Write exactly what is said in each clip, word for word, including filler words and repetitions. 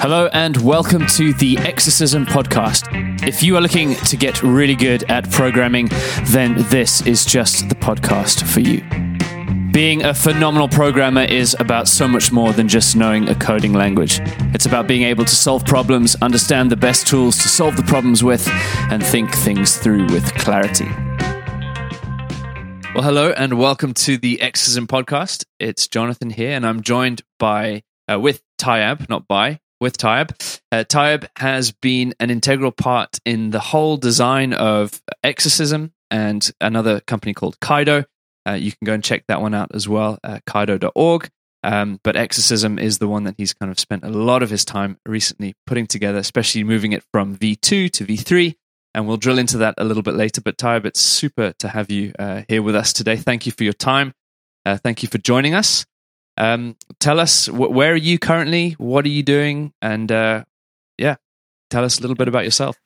Hello and welcome to the Exercism podcast. If you are looking to get really good at programming, then this is just the podcast for you. Being a phenomenal programmer is about so much more than just knowing a coding language. It's about being able to solve problems, understand the best tools to solve the problems with, and think things through with clarity. Well, hello and welcome to the Exercism podcast. It's Jonathan here and I'm joined by, uh, with Taiyab, not by, with Taiyab. Uh, Taiyab has been an integral part in the whole design of Exercism and another company called Kaido. Uh, you can go and check that one out as well, at kaido dot org. Um, but Exercism is the one that he's kind of spent a lot of his time recently putting together, especially moving it from V two to V three. And we'll drill into that a little bit later. But Taiyab, it's super to have you uh, here with us today. Thank you for your time. Uh, thank you for joining us. Um, tell us, wh- where are you currently? What are you doing? And uh, yeah, tell us a little bit about yourself.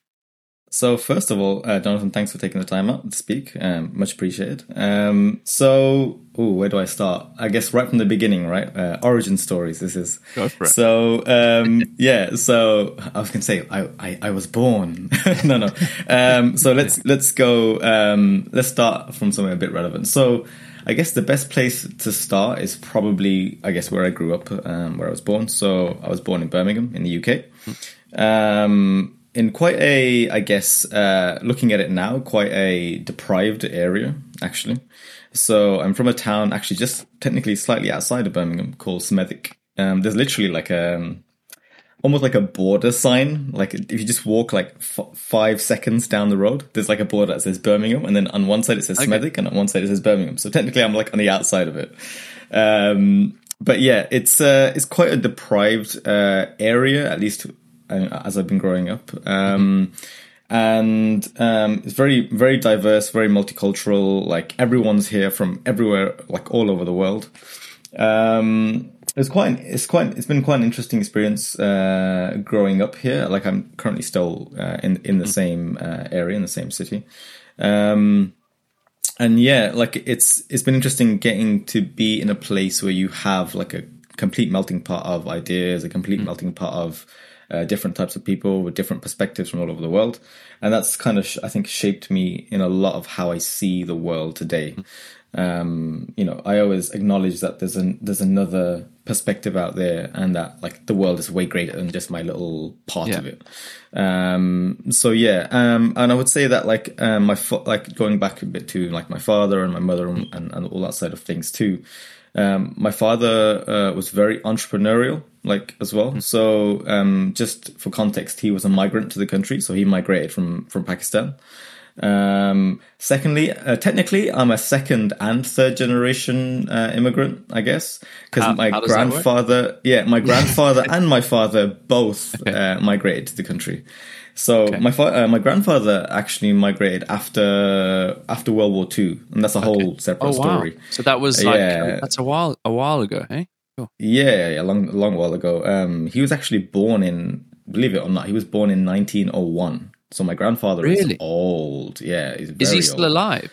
So first of all, uh, Jonathan, thanks for taking the time out to speak. Um, much appreciated. Um, so, ooh, where do I start? I guess right from the beginning, right? Uh, origin stories, this is. Go for it. So, um, yeah, so I was going to say, I, I, I was born. no, no. Um, so let's let's go, um, let's start from something a bit relevant. So I guess the best place to start is probably, I guess, where I grew up, um, where I was born. So I was born in Birmingham in the U K. Um In quite a, I guess, uh, looking at it now, quite a deprived area, actually. So I'm from a town, actually, just technically slightly outside of Birmingham, called Smethwick. Um, there's literally like a, almost like a border sign. Like if you just walk like f- five seconds down the road, there's like a border that says Birmingham, and then on one side it says okay. Smethwick, and on one side it says Birmingham. So technically, I'm like on the outside of it. Um, but yeah, it's uh, it's quite a deprived uh, area, at least as I've been growing up. Um, and um, it's very, very diverse, very multicultural. Like everyone's here from everywhere, like all over the world. Um, it's quite, an, it's quite, it's been quite an interesting experience uh, growing up here. Like I'm currently still uh, in in the same uh, area, in the same city. Um, and yeah, like it's it's been interesting getting to be in a place where you have like a complete melting pot of ideas, a complete mm-hmm. melting pot of Uh, different types of people with different perspectives from all over the world. And that's kind of, sh- I think, shaped me in a lot of how I see the world today. Um, you know, I always acknowledge that there's an, there's another perspective out there and that like the world is way greater than just my little part yeah. of it. Um, so yeah. Um, and I would say that like, um, my, fa- like going back a bit to like my father and my mother and, and, and all that side of things too. Um, my father uh, was very entrepreneurial, like as well. So um, just for context, he was a migrant to the country, so he migrated from from Pakistan. Um, secondly, uh, technically, I'm a second and third generation uh, immigrant, I guess, because my grandfather, yeah, my grandfather and my father both okay. uh, migrated to the country. So okay. my fa- uh, my grandfather actually migrated after after World War Two, and that's a okay. whole separate oh, wow. story. So that was like yeah. that's a while a while ago, eh? Cool. Yeah, yeah, a long long while ago. Um, he was actually born in, believe it or not, he was born in nineteen oh one. So my grandfather really? is old. Yeah, he's very is he still old. alive?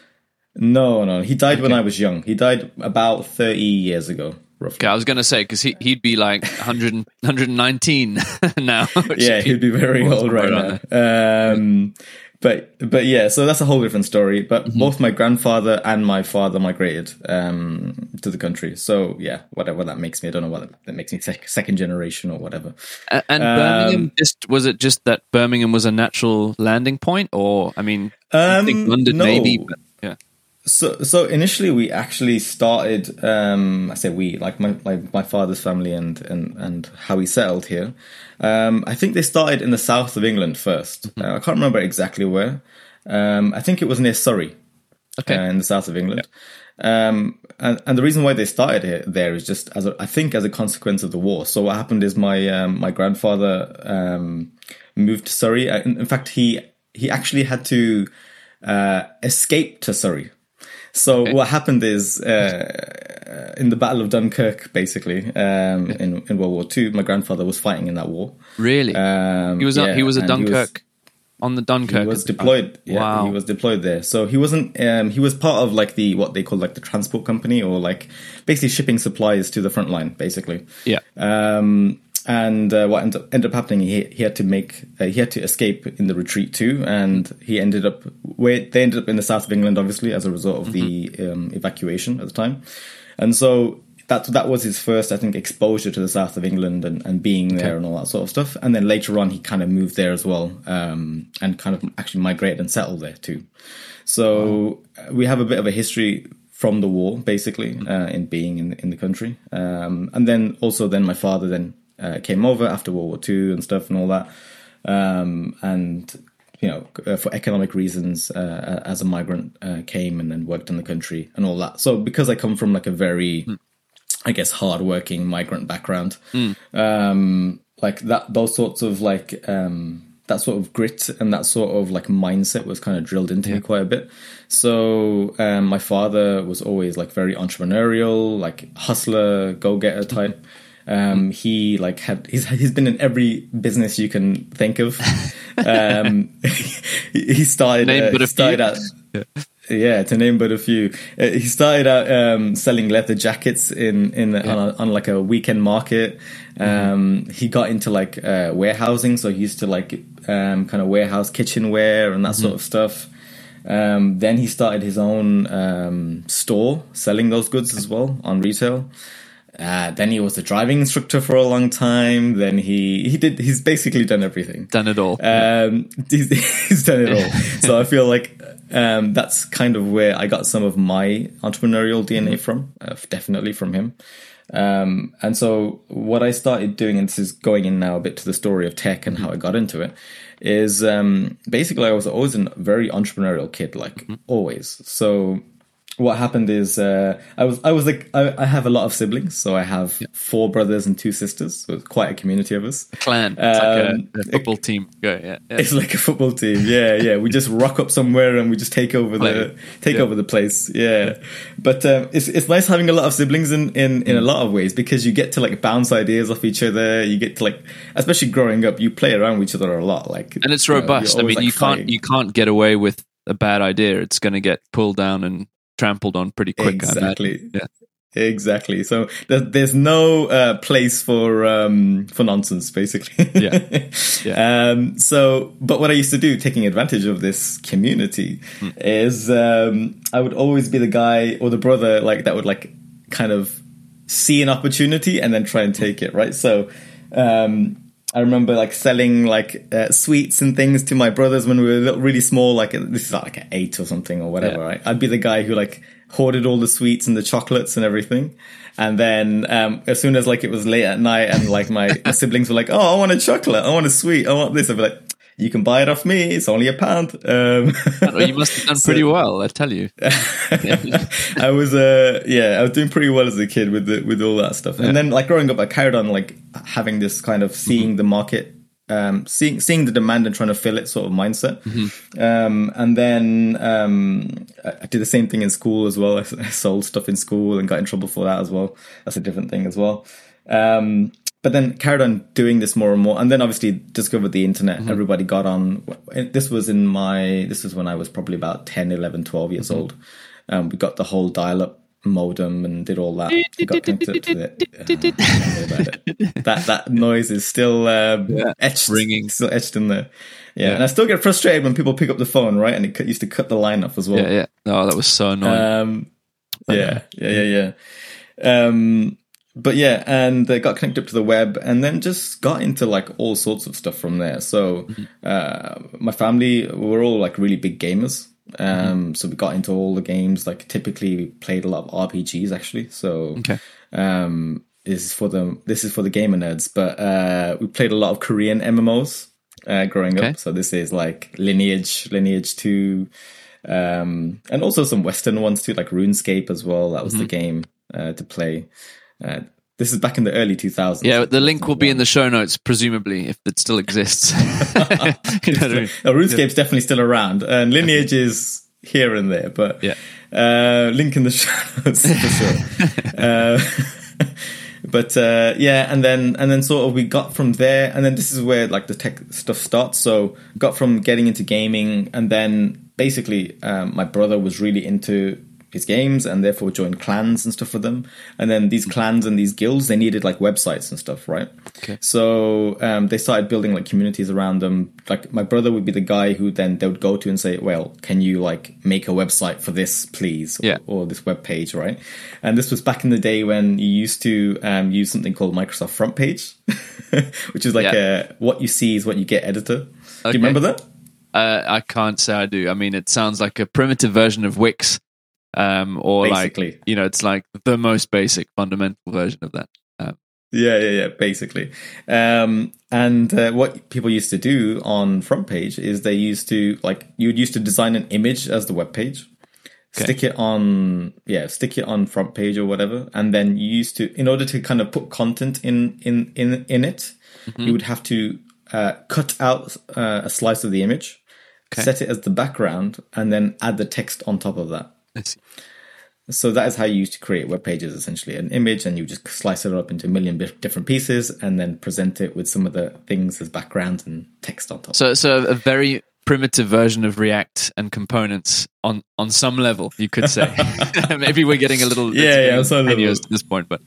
No, no, he died okay. when I was young. He died about thirty years ago. Roughly. Okay, I was going to say, because he, he'd be like one hundred, one nineteen now. Yeah, he'd be very old right now. Um, but, but yeah, so that's a whole different story. But mm-hmm. both my grandfather and my father migrated um, to the country. So yeah, whatever that makes me. I don't know what that, that makes me sec- second generation or whatever. And, and um, Birmingham, just, was it just that Birmingham was a natural landing point? Or, I mean, um, I think London no. maybe, but yeah. So, so initially we actually started, um, I say we, like my, my, my father's family and, and, and how he settled here. Um, I think they started in the south of England first. Mm-hmm. Uh, I can't remember exactly where. Um, I think it was near Surrey, okay. uh, in the south of England. Yeah. Um, and, and the reason why they started here, there is just, as a, I think, as a consequence of the war. So what happened is my, um, my grandfather um, moved to Surrey. In, in fact, he, he actually had to uh, escape to Surrey. So okay. what happened is, uh, in the Battle of Dunkirk, basically, um, yeah. in, in World War Two, my grandfather was fighting in that war. Really? Um, he was yeah, he was at Dunkirk, was, on the Dunkirk. He was deployed. Yeah, wow. He was deployed there. So he wasn't. Um, he was part of like the what they call like the transport company, or like basically shipping supplies to the front line, basically. Yeah. Um, And uh, what ended up, ended up happening, he, he had to make, uh, he had to escape in the retreat too, and he ended up where they ended up in the south of England, obviously, as a result of mm-hmm. the um, evacuation at the time. And so that that was his first, I think, exposure to the south of England and, and being okay. there and all that sort of stuff. And then later on, he kind of moved there as well, um, and kind of actually migrated and settled there too. So wow. we have a bit of a history from the war, basically, uh, in being in, in the country. Um, and then also then my father then. Uh, came over after World War Two and stuff and all that, um, and you know, uh, for economic reasons, uh, as a migrant, uh, came and then worked in the country and all that. So because I come from like a very, mm. I guess, hardworking migrant background, mm. um, like that, those sorts of like um, that sort of grit and that sort of like mindset was kind of drilled into yeah. me quite a bit. So um, my father was always like very entrepreneurial, like hustler, go-getter type. Mm-hmm. Um, he like had he's he's been in every business you can think of. Um, he started name uh, but he started a few. Out yeah to name but a few. Uh, he started out um, selling leather jackets in in yeah. on, a, on like a weekend market. Um, mm-hmm. He got into like uh, warehousing, so he used to like um, kind of warehouse kitchenware and that mm-hmm. sort of stuff. Um, then he started his own um, store selling those goods as well on retail. Uh, then he was a driving instructor for a long time. Then he, he did, he's basically done everything. Done it all. Um, he's, he's done it all. So I feel like, um, that's kind of where I got some of my entrepreneurial D N A mm-hmm. from, uh, definitely from him. Um, and so what I started doing, and this is going in now a bit to the story of tech and mm-hmm. how I got into it, is, um, basically I was always a very entrepreneurial kid, like mm-hmm. always. So, what happened is uh, I was I was like I, I have a lot of siblings, so I have yeah. four brothers and two sisters. So it's quite a community of us. A clan, it's um, like a, a football it, team. Yeah, yeah, yeah, it's like a football team. Yeah, yeah. We just rock up somewhere and we just take over the take yeah. over the place. Yeah, yeah. But um, it's it's nice having a lot of siblings in, in, in a lot of ways, because you get to like bounce ideas off each other. You get to like, especially growing up, you play around with each other a lot. Like, and it's robust. You know, I mean, like you can't fighting. you can't get away with a bad idea. It's going to get pulled down and trampled on pretty quick. Exactly. I mean. Yeah. Exactly. So there's, there's no uh, place for um, for nonsense, basically. yeah. yeah. Um, so, but what I used to do, taking advantage of this community, mm. is um, I would always be the guy or the brother like that would like kind of see an opportunity and then try and take it. Right. So. Um, I remember like selling like uh, sweets and things to my brothers when we were really small. Like this is like an eight or something or whatever. Yeah. Right? I'd be the guy who like hoarded all the sweets and the chocolates and everything. And then um, as soon as like it was late at night and like my siblings were like, "Oh, I want a chocolate. I want a sweet. I want this." I'd be like, "You can buy it off me. It's only a pound." Um, you must have done pretty so, well, I tell you. I was, uh, yeah, I was doing pretty well as a kid with the, with all that stuff. Yeah. And then, like growing up, I carried on like having this kind of seeing mm-hmm. the market, um, seeing seeing the demand and trying to fill it sort of mindset. Mm-hmm. Um, and then um, I did the same thing in school as well. I sold stuff in school and got in trouble for that as well. That's a different thing as well. Um, But then carried on doing this more and more. And then obviously discovered the internet. Mm-hmm. Everybody got on. This was in my, this was when I was probably about ten, eleven, twelve years mm-hmm. old. Um, we got the whole dial-up modem and did all that. We got connected to the, uh, that, that noise is still uh, yeah. etched. Ringing. Still etched in there. Yeah. yeah. And I still get frustrated when people pick up the phone, right? And it used to cut the line off as well. Yeah, yeah. Oh, that was so annoying. Um, yeah, yeah, yeah, yeah. Um, But yeah, and they got connected up to the web and then just got into like all sorts of stuff from there. So mm-hmm. uh, my family, we were all like really big gamers. Um, mm-hmm. So we got into all the games. Like typically we played a lot of R P Gs actually. So okay. um, this is for the, this is for the gamer nerds. But uh, we played a lot of Korean M M Os uh, growing okay. up. So this is like Lineage, Lineage Two. Um, and also some Western ones too, like RuneScape as well. That was mm-hmm. the game uh, to play. Uh, this is back in the early two thousands. Yeah, the link will be in the show notes, presumably, if it still exists. You know, no, RuneScape's definitely still around, and Lineage is here and there, but yeah. uh, link in the show notes for sure. uh, but uh, yeah, and then and then sort of we got from there, and then this is where like the tech stuff starts. So got from getting into gaming, and then basically um, my brother was really into his games and therefore joined clans and stuff with them. And then these clans and these guilds, they needed like websites and stuff, right? Okay. So um, they started building like communities around them. Like my brother would be the guy who then they would go to and say, well, can you like make a website for this, please? Or, yeah. or this web page, right? And this was back in the day when you used to um, use something called Microsoft FrontPage, which is like yeah. a what you see is what you get editor. Okay. Do you remember that? Uh, I can't say I do. I mean, it sounds like a primitive version of Wix, um, or basically. Like, you know, it's like the most basic fundamental version of that. Um, yeah, yeah, yeah, basically. Um, and uh, what people used to do on FrontPage is they used to, like, you would used to design an image as the web page, okay. stick it on, yeah, stick it on FrontPage or whatever. And then you used to, in order to kind of put content in, in, in, in it, mm-hmm. you would have to uh, cut out uh, a slice of the image. Okay. Set it as the background and then add the text on top of that. I see. So that is how you used to create web pages, essentially an image, and you just slice it up into a million different pieces and then present it with some of the things as background and text on top. So, so a very primitive version of React and components on, on some level, you could say. Maybe we're getting a little yeah, yeah, so tenuous at this point, but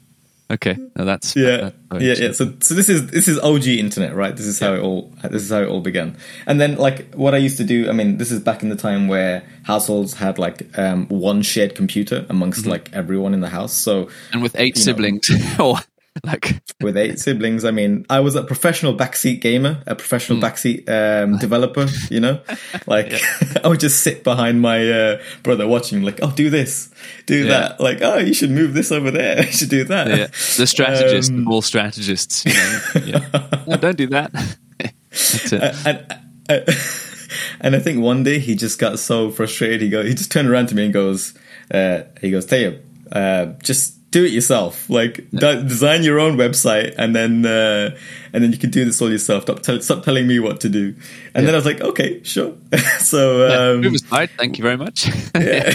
okay, no, that's yeah, that yeah, yeah. So, so this is this is O G internet, right? This is how yeah. it all this is how it all began. And then, like, what I used to do, I mean, this is back in the time where households had like um, one shared computer amongst mm-hmm. like everyone in the house. So, and with eight siblings, or like with eight siblings, I mean, I was a professional backseat gamer, a professional mm. backseat um, developer. You know, like yeah. I would just sit behind my uh, brother watching, like, oh, do this. do yeah. that, like, oh, you should move this over there, you should do that. Yeah. The strategists, um, all strategists, you know? yeah. No, don't do that. That's it. And, and, and I think one day he just got so frustrated, he, go, he just turned around to me and goes, uh, he goes, Taiyab, uh, just do it yourself. Like, yeah. d- design your own website, and then uh, and then you can do this all yourself. Stop, tell, stop telling me what to do. And yeah. then I was like, okay, sure. so um, yeah, it was fine. Thank you very much. yeah.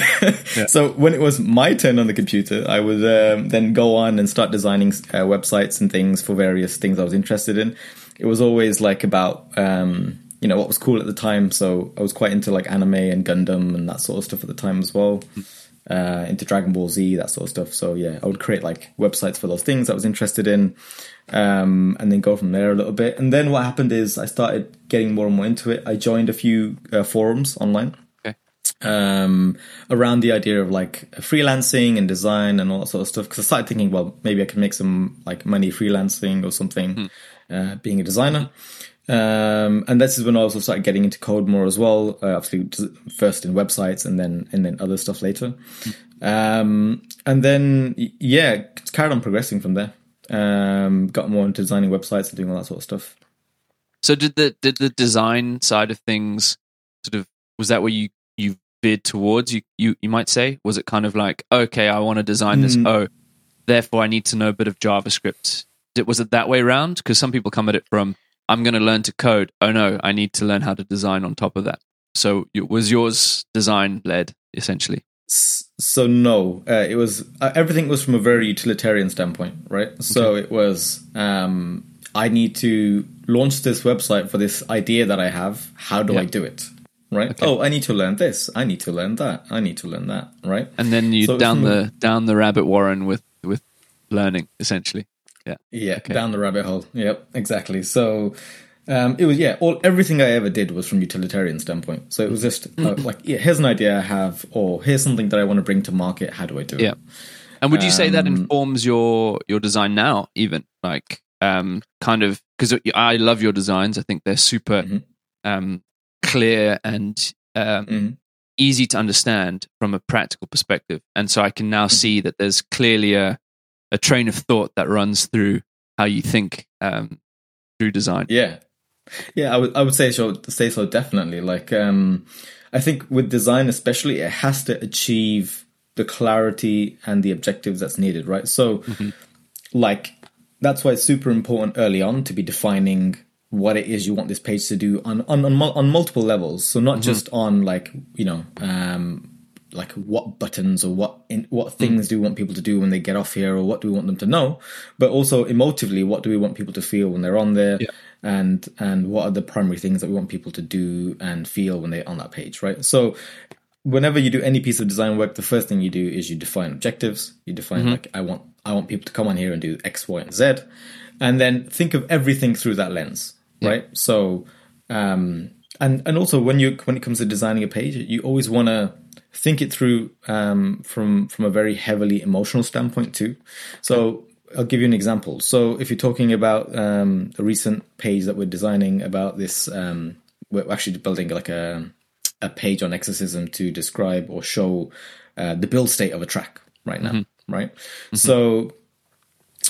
yeah. So when it was my turn on the computer, I would um, then go on and start designing uh, websites and things for various things I was interested in. It was always like about um, you know, what was cool at the time. So I was quite into like anime and Gundam and that sort of stuff at the time as well. Mm. Uh, into Dragon Ball Z, that sort of stuff. So yeah, I would create like websites for those things I was interested in, um, and then go from there a little bit. And then what happened is I started getting more and more into it. I joined a few uh, forums online okay. um, around the idea of like freelancing and design and all that sort of stuff. Because I started thinking, well, maybe I can make some like money freelancing or something, mm. uh, being a designer. Um, and this is when I also started getting into code more as well, uh, obviously first in websites and then and then other stuff later. Um, and then, yeah, carried on progressing from there. Um, got more into designing websites and doing all that sort of stuff. So did the did the design side of things sort of, was that where you, you veered towards, you, you, you might say? Was it kind of like, okay, I want to design this, mm. oh, therefore I need to know a bit of JavaScript. Did, was it that way around? Because some people come at it from, I'm going to learn to code. Oh no, I need to learn how to design on top of that. So was yours design led essentially? So no, uh, it was, uh, everything was from a very utilitarian standpoint, right? Okay. So it was, um, I need to launch this website for this idea that I have. How do yeah. I do it? Right. Okay. Oh, I need to learn this. I need to learn that. I need to learn that. Right. And then you so down the, the, down the rabbit warren with, with learning essentially. Yeah, yeah, okay. Down the rabbit hole. Yep, exactly. So um, it was, yeah, all everything I ever did was from utilitarian standpoint. So it was just uh, like, yeah, here's an idea I have, or here's something that I want to bring to market. How do I do yeah. it? And would you um, say that informs your, your design now even? Like um, kind of, because I love your designs. I think they're super mm-hmm. um, clear and um, mm-hmm. easy to understand from a practical perspective. And so I can now mm-hmm. see that there's clearly a, a train of thought that runs through how you think um, through design. Yeah. Yeah, I would I would say so, say so definitely. Like, um, I think with design especially, it has to achieve the clarity and the objectives that's needed, right? So, mm-hmm. like, that's why it's super important early on to be defining what it is you want this page to do on, on, on, on multiple levels. So not mm-hmm. just on, like, you know... Um, like what buttons or what in, what things do we want people to do when they get off here, or what do we want them to know, but also emotively, what do we want people to feel when they're on there, yeah. and and what are the primary things that we want people to do and feel when they're on that page, right? So whenever you do any piece of design work, the first thing you do is you define objectives. You define mm-hmm. like, I want I want people to come on here and do X, Y, and Z. And then think of everything through that lens, right? Yeah. So, um, and, and also when you when it comes to designing a page, you always want to think it through um, from, from a very heavily emotional standpoint too. So I'll give you an example. So if you're talking about um, a recent page that we're designing about this, um, we're actually building like a, a page on Exercism to describe or show uh, the build state of a track right now, mm-hmm. right? Mm-hmm. So...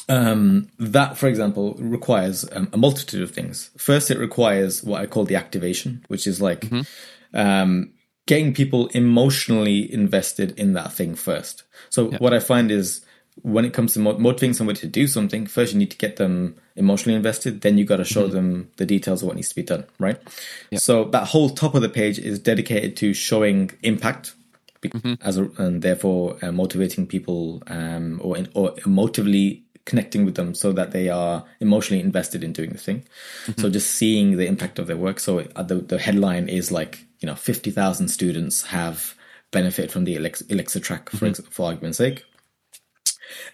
Um, that, for example, requires um, a multitude of things. First, it requires what I call the activation, which is like mm-hmm. um, getting people emotionally invested in that thing first. So yeah. what I find is when it comes to motivating somebody to do something, first you need to get them emotionally invested. Then you got to show mm-hmm. them the details of what needs to be done, right? Yeah. So that whole top of the page is dedicated to showing impact. Mm-hmm. as a, and therefore uh, motivating people um, or, in, or emotively connecting with them so that they are emotionally invested in doing the thing. Mm-hmm. So just seeing the impact of their work. So the, the headline is like, you know, fifty thousand students have benefited from the Elixir, elixir track, for, mm-hmm. for argument's sake.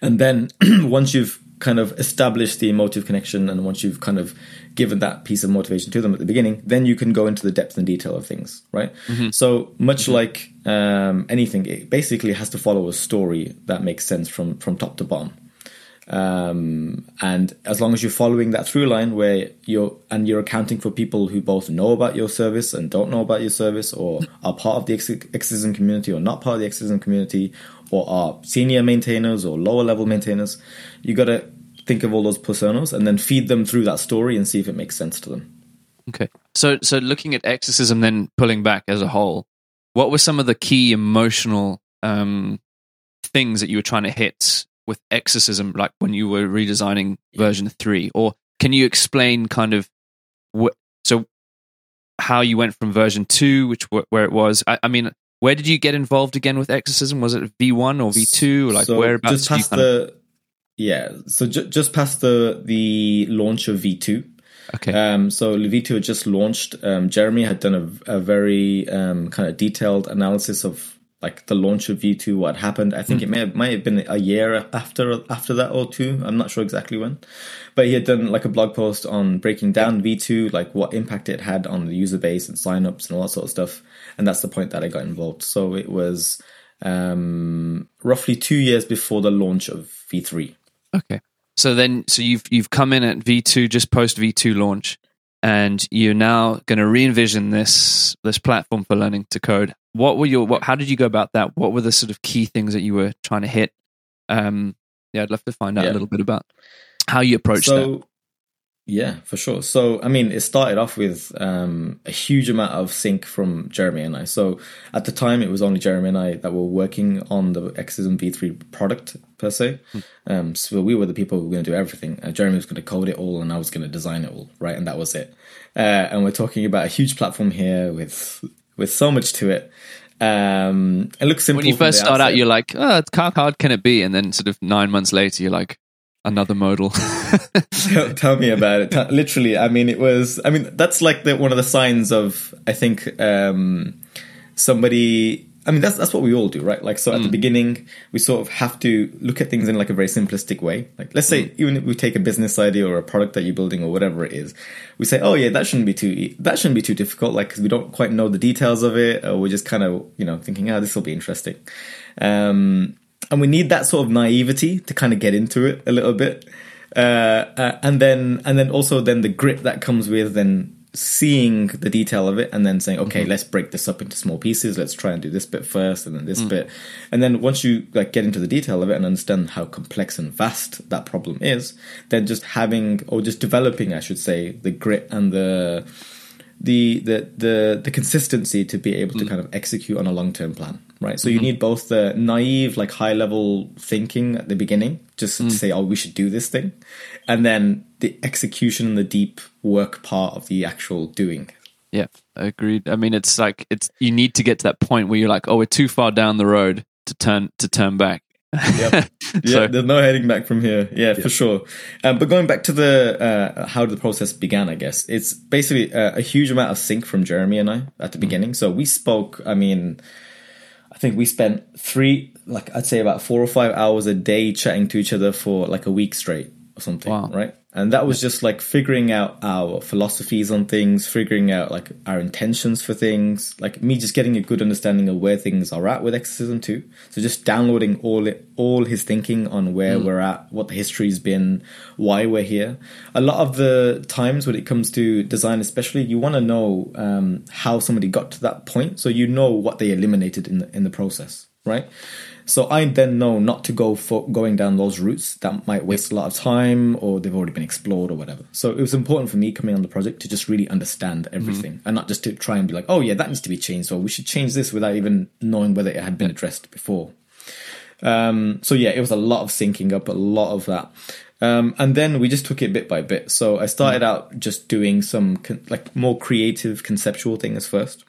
And then once you've kind of established the emotive connection and once you've kind of given that piece of motivation to them at the beginning, then you can go into the depth and detail of things, right? Mm-hmm. So much mm-hmm. like um, anything, it basically has to follow a story that makes sense from, from top to bottom. Um, and as long as you're following that through line where you're, and you're accounting for people who both know about your service and don't know about your service, or are part of the Exercism community or not part of the Exercism community, or are senior maintainers or lower level maintainers, you got to think of all those personas and then feed them through that story and see if it makes sense to them. Okay. So, so looking at Exercism, then pulling back as a whole, what were some of the key emotional, um, things that you were trying to hit with Exercism, like when you were redesigning version three? Or can you explain kind of what, so how you went from version two, which where it was? I, I mean, where did you get involved again with Exercism? Was it V one or V two? Like so whereabouts? Just past the, of... yeah, so ju- just past the the launch of V two. Okay. Um, so V two had just launched. Um, Jeremy had done a, a very um, kind of detailed analysis of like the launch of V two, what happened. I think mm. it may have, might have been a year after after that or two. I'm not sure exactly when. But he had done like a blog post on breaking down yeah. V two, like what impact it had on the user base and signups and all that sort of stuff. And that's the point that I got involved. So it was um, roughly two years before the launch of V three. Okay. So then, so you've you've come in at V two, just post V two launch, and you're now going to re-envision this this platform for learning to code. What were your? What, how did you go about that? What were the sort of key things that you were trying to hit? Um, yeah, I'd love to find out yeah. a little bit about how you approached so, that. Yeah, for sure. So, I mean, it started off with um, a huge amount of sync from Jeremy and I. So, at the time, it was only Jeremy and I that were working on the Exercism V three product per se. Hmm. Um, so, we were the people who were going to do everything. Uh, Jeremy was going to code it all, and I was going to design it all, right? And that was it. Uh, and we're talking about a huge platform here with. with so much to it. Um, it looks simple. When you first start out, you're like, oh, how hard can it be? And then sort of nine months later, you're like, another modal. tell, tell me about it. Tell, literally, I mean, it was, I mean, that's like the, one of the signs of, I think, um, somebody, I mean, that's that's what we all do, right? Like, so at mm. the beginning, we sort of have to look at things in like a very simplistic way. Like, let's say mm. even if we take a business idea or a product that you're building or whatever it is, we say, oh yeah, that shouldn't be too that shouldn't be too difficult, like because we don't quite know the details of it, or we're just kind of you know thinking, oh, this will be interesting, um, and we need that sort of naivety to kind of get into it a little bit, uh, uh, and then and then also then the grit that comes with then. Seeing the detail of it and then saying, okay, mm-hmm. let's break this up into small pieces. Let's try and do this bit first and then this mm. bit. And then once you like get into the detail of it and understand how complex and vast that problem is, then just having, or just developing, I should say, the grit and the, the, the, the, the consistency to be able mm. to kind of execute on a long-term plan. Right. So mm-hmm. you need both the naive, like high level thinking at the beginning, just mm. to say, oh, we should do this thing. And then the execution and the deep work part of the actual doing. Yeah, agreed. I mean, it's like, it's, you need to get to that point where you're like, oh, we're too far down the road to turn, to turn back. Yep. Yeah, so, there's no heading back from here. Yeah, yeah. for sure. Um, but going back to the uh, how the process began, I guess it's basically a, a huge amount of sync from Jeremy and I at the beginning. Mm-hmm. So we spoke, I mean, I think we spent three, like I'd say about four or five hours a day chatting to each other for like a week straight or something, wow. right? And that was just like figuring out our philosophies on things, figuring out like our intentions for things, like me just getting a good understanding of where things are at with Exercism too. So just downloading all it, all his thinking on where mm. we're at, what the history's been, why we're here. A lot of the times when it comes to design especially, you want to know um, how somebody got to that point so you know what they eliminated in the, in the process, right? So I then know not to go for going down those routes that might waste a lot of time or they've already been explored or whatever. So it was important for me coming on the project to just really understand everything mm-hmm. and not just to try and be like, oh yeah, that needs to be changed or we should change this without even knowing whether it had been addressed before. Um, so yeah, it was a lot of syncing up, a lot of that. Um, and then we just took it bit by bit. So I started mm-hmm. out just doing some con- like more creative conceptual things first.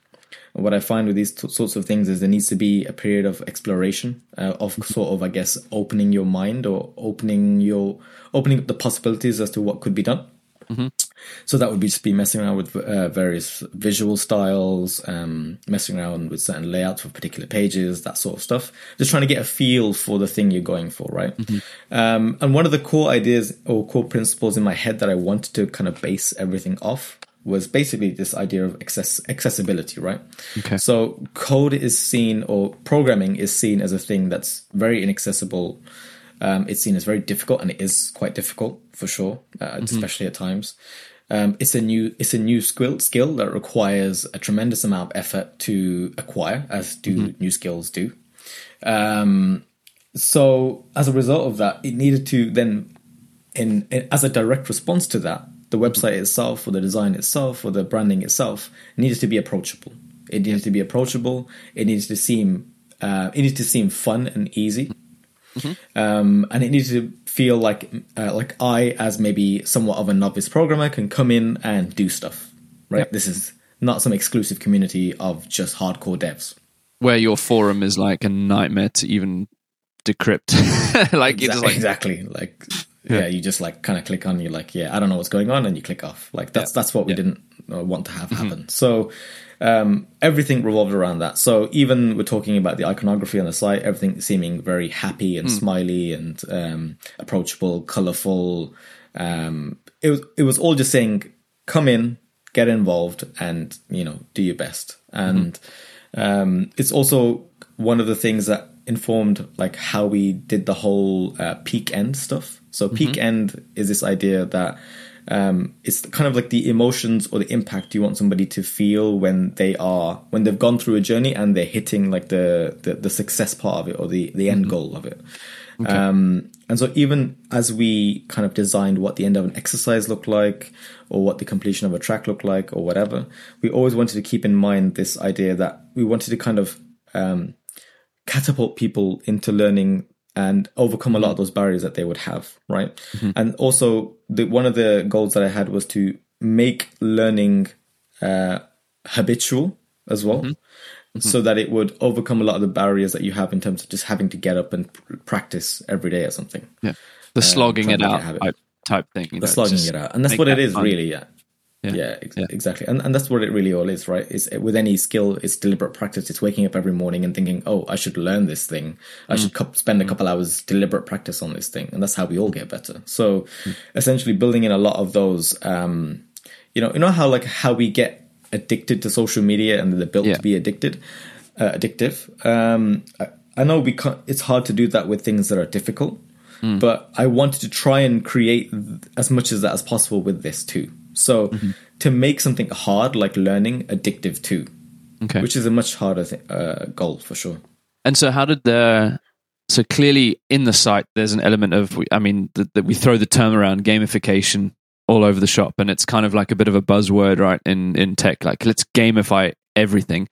What I find with these t- sorts of things is there needs to be a period of exploration, uh, of sort of, I guess, opening your mind or opening your opening up the possibilities as to what could be done. Mm-hmm. So that would be just be messing around with uh, various visual styles, um, messing around with certain layouts for particular pages, that sort of stuff. Just trying to get a feel for the thing you're going for, right? Mm-hmm. Um, and one of the core ideas or core principles in my head that I wanted to kind of base everything off was basically this idea of access, accessibility, right? Okay. So code is seen, or programming is seen as a thing that's very inaccessible. Um, it's seen as very difficult, and it is quite difficult for sure, uh, mm-hmm. especially at times. Um, it's a new, it's a new skill, skill that requires a tremendous amount of effort to acquire, as do mm-hmm. new skills do. Um, so as a result of that, it needed to then, in, in as a direct response to that, the website itself or the design itself or the branding itself needed to be approachable. It needed to be approachable. It needed to seem, uh, it needed to seem fun and easy. Mm-hmm. Um, and it needed to feel like, uh, like I, as maybe somewhat of a novice programmer, can come in and do stuff, right? Yep. This is not some exclusive community of just hardcore devs. Where your forum is like a nightmare to even decrypt. like exactly, it's like Exactly. Like... Yeah. yeah, you just like kind of click on, you're like, yeah, I don't know what's going on, and you click off. Like that's yeah. that's what we yeah. didn't want to have happen. Mm-hmm. So um, everything revolved around that. So even we're talking about the iconography on the site, everything seeming very happy and mm. smiley and um, approachable, colourful. Um, it was it was all just saying, come in, get involved, and you know, do your best. And mm-hmm. um, it's also one of the things that informed like how we did the whole uh, peak end stuff. So peak mm-hmm. end is this idea that um, it's kind of like the emotions or the impact you want somebody to feel when they are, when they've gone through a journey and they're hitting like the, the, the success part of it or the, the end mm-hmm. goal of it. Okay. Um, and so even as we kind of designed what the end of an exercise looked like or what the completion of a track looked like or whatever, we always wanted to keep in mind this idea that we wanted to kind of um, catapult people into learning and overcome a lot of those barriers that they would have, right? Mm-hmm. And also, the, one of the goals that I had was to make learning uh, habitual as well, mm-hmm. Mm-hmm. so that it would overcome a lot of the barriers that you have in terms of just having to get up and practice every day or something. Yeah, the slogging uh, it out type, type thing. You the know, slogging it out. And that's what that it is, fun. really, yeah. Yeah, yeah, ex- yeah. exactly. And and that's what it really all is, right? It's, with any skill, it's deliberate practice. It's waking up every morning and thinking, oh, I should learn this thing. I mm. should co- spend a couple hours deliberate practice on this thing. And that's how we all get better. So mm. essentially building in a lot of those, um, you know, you know how like how we get addicted to social media and they're built yeah. to be addicted, uh, addictive. Um, I, I know we can't, it's hard to do that with things that are difficult, mm. but I wanted to try and create as much of that as possible with this too. So mm-hmm. to make something hard, like learning, addictive too, okay. which is a much harder th- uh, goal for sure. And so how did the... So clearly in the site, there's an element of, I mean, that we throw the term around gamification all over the shop, and it's kind of like a bit of a buzzword, right, in, in tech, like let's gamify everything.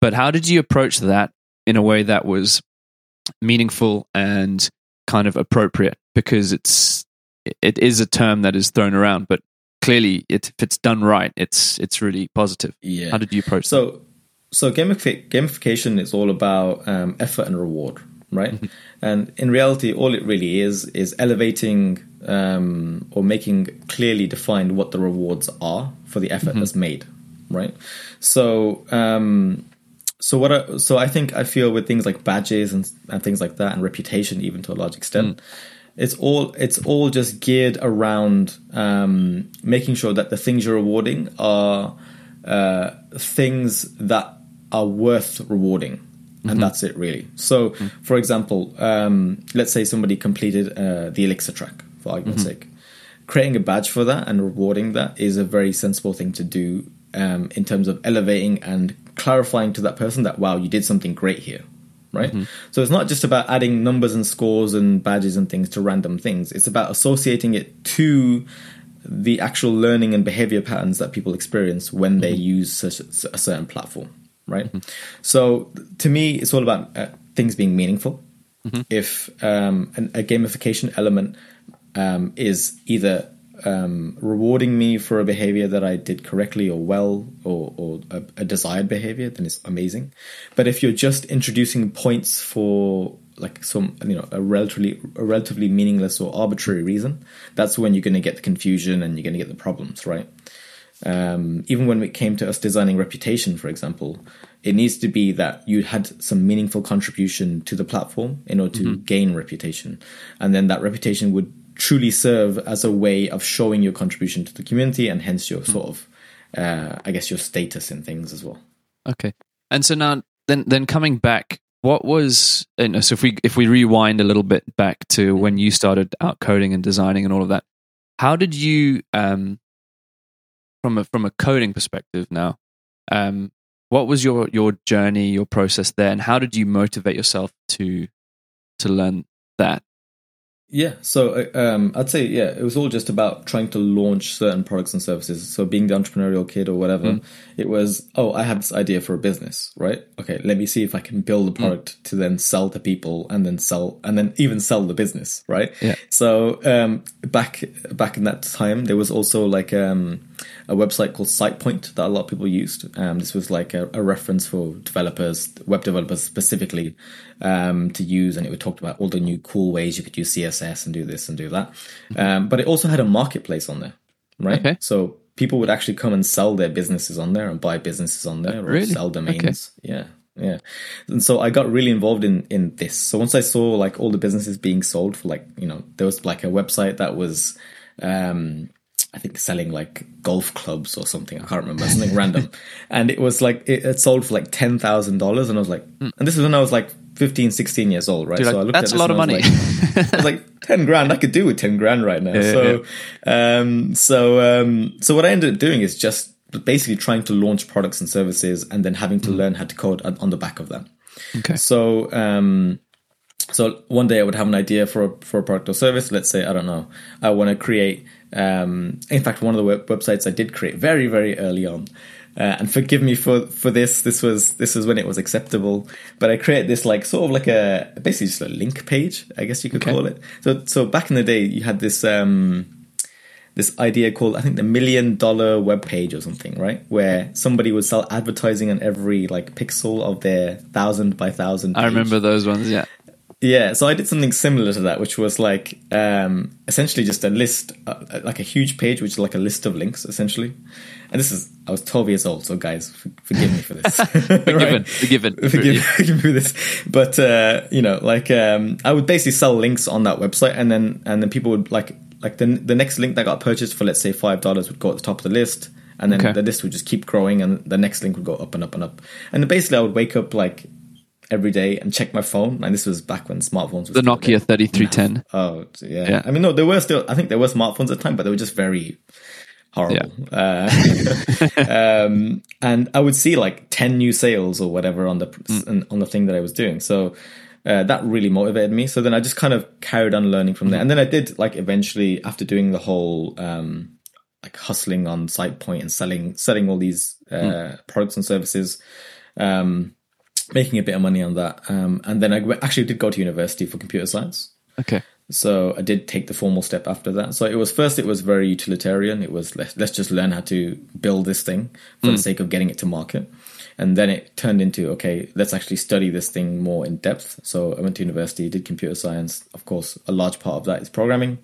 But how did you approach that in a way that was meaningful and kind of appropriate? Because it's it is a term that is thrown around, but clearly, it, if it's done right, it's it's really positive. Yeah. How did you approach so, that? So gamifi- gamification is all about um, effort and reward, right? Mm-hmm. And in reality, all it really is is elevating um, or making clearly defined what the rewards are for the effort mm-hmm. that's made, right? So um, So what? I, so I think I feel with things like badges and, and things like that, and reputation even to a large extent, mm. it's all it's all just geared around um, making sure that the things you're rewarding are uh, things that are worth rewarding, and mm-hmm. that's it really. So, mm. for example, um, let's say somebody completed uh, the Elixir track for argument's mm-hmm. sake. Creating a badge for that and rewarding that is a very sensible thing to do um, in terms of elevating and clarifying to that person that, wow, you did something great here, right? Mm-hmm. So it's not just about adding numbers and scores and badges and things to random things. It's about associating it to the actual learning and behavior patterns that people experience when mm-hmm. they use such a certain platform, right? Mm-hmm. So to me, it's all about uh, things being meaningful. Mm-hmm. If um, an, a gamification element Um, is either um, rewarding me for a behavior that I did correctly or well, or, or a, a desired behavior, then it's amazing. But if you're just introducing points for like some, you know, a relatively a relatively meaningless or arbitrary reason, that's when you're going to get the confusion and you're going to get the problems, right? Um, even when it came to us designing reputation, for example, it needs to be that you had some meaningful contribution to the platform in order to mm-hmm. gain reputation, and then that reputation would truly serve as a way of showing your contribution to the community, and hence your sort of uh I guess your status in things as well. Okay. And so now then then coming back, what was and so if we if we rewind a little bit back to when you started out coding and designing and all of that, how did you um from a from a coding perspective now, um what was your your journey, your process there, and how did you motivate yourself to to learn that? Yeah, so um, I'd say, yeah, it was all just about trying to launch certain products and services. So being the entrepreneurial kid or whatever, mm. it was, oh, I have this idea for a business, right? Okay, let me see if I can build a product mm. to then sell to people and then sell and then even sell the business, right? Yeah. So um, back back in that time, there was also like um, a website called SitePoint that a lot of people used. Um, this was like a, a reference for developers, web developers specifically, um, to use. And it would talk about all the new cool ways you could use C S S and do this and do that. Um, but it also had a marketplace on there, right? Okay. So people would actually come and sell their businesses on there and buy businesses on there, or really? sell domains. Okay. Yeah. Yeah. And so I got really involved in, in this. So once I saw like all the businesses being sold for like, you know, there was like a website that was, um, I think selling like golf clubs or something. I can't remember, something random. And it was like, it, it sold for like ten thousand dollars. And I was like, mm. and this is when I was like, fifteen, sixteen years old, right? Dude, so I looked that's at this a lot of money. Like, I was like, ten grand. I could do with ten grand right now. Yeah, so, yeah. Um, so, um, so what I ended up doing is just basically trying to launch products and services, and then having to mm. learn how to code on the back of that. Okay. So, um, so one day I would have an idea for a, for a product or service. Let's say, I don't know, I want to create. Um, in fact, one of the web- websites I did create very, very early on. Uh, and forgive me for, for this. This was this was when it was acceptable. But I created this like sort of like a basically just a link page, I guess you could okay. call it. So so back in the day, you had this um, this idea called, I think, the million dollar web page or something, right? Where somebody would sell advertising on every like pixel of their thousand by thousand page. I remember those ones. Yeah. Yeah, so I did something similar to that, which was like um, essentially just a list, uh, like a huge page, which is like a list of links, essentially. And this is, I was twelve years old, so guys, forgive me for this. Forgiven, right? forgiven. Forgive, forgive me for this. But, uh, you know, like um, I would basically sell links on that website, and then and then people would like, like the, the next link that got purchased for, let's say, five dollars would go at the top of the list. And then okay. the list would just keep growing, and the next link would go up and up and up. And then basically I would wake up like, every day and check my phone. And this was back when smartphones was the Nokia thirty-three ten. Oh yeah. yeah. I mean, no, there were still, I think there were smartphones at the time, but they were just very horrible. Yeah. Uh, um, and I would see like ten new sales or whatever on the, mm. on the thing that I was doing. So uh, that really motivated me. So then I just kind of carried on learning from mm-hmm. there. And then I did like eventually after doing the whole, um, like hustling on SitePoint and selling, selling all these uh, mm. products and services, um, making a bit of money on that. Um, and then I actually did go to university for computer science. Okay. So I did take the formal step after that. So it was first, it was very utilitarian. It was let's, let's just learn how to build this thing for mm. the sake of getting it to market. And then it turned into, okay, let's actually study this thing more in depth. So I went to university, did computer science. Of course, a large part of that is programming.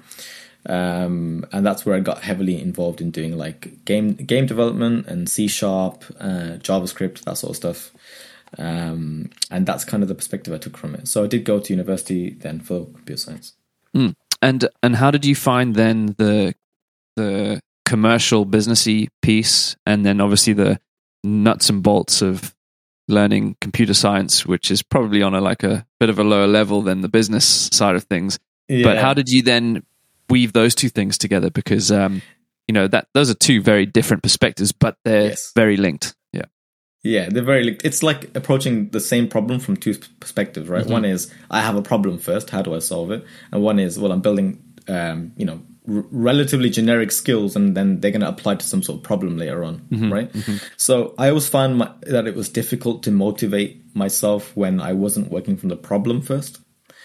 Um, and that's where I got heavily involved in doing like game, game development and C sharp, uh, JavaScript, that sort of stuff. Um, and that's kind of the perspective I took from it. So I did go to university then for computer science. Mm. And and how did you find then the the commercial businessy piece, and then obviously the nuts and bolts of learning computer science, which is probably on a like a bit of a lower level than the business side of things. Yeah. But how did you then weave those two things together? Because um, you know that those are two very different perspectives, but they're yes. very linked. Yeah, yeah, they're very linked. It's like approaching the same problem from two perspectives, right? Mm-hmm. One is I have a problem first, how do I solve it? And one is well, I'm building, um, you know. relatively generic skills, and then they're going to apply to some sort of problem later on, mm-hmm, right? Mm-hmm. So I always found my, that it was difficult to motivate myself when I wasn't working from the problem first.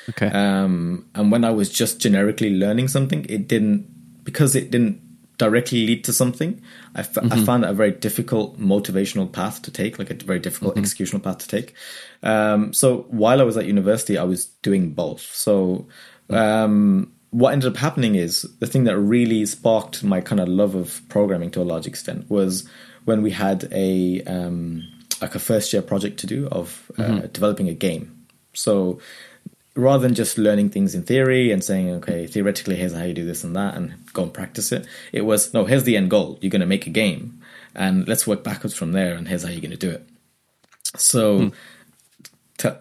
Okay. Um, and when I was just generically learning something, it didn't, because it didn't directly lead to something, I, f- mm-hmm. I found that a very difficult motivational path to take, like a very difficult mm-hmm. executional path to take. Um, so while I was at university, I was doing both. So, um, what ended up happening is the thing that really sparked my kind of love of programming to a large extent was when we had a um, like a first year project to do of uh, mm-hmm. developing a game. So rather than just learning things in theory and saying, okay, theoretically, here's how you do this and that and go and practice it. It was, no, here's the end goal. You're going to make a game and let's work backwards from there. And here's how you're going to do it. So mm.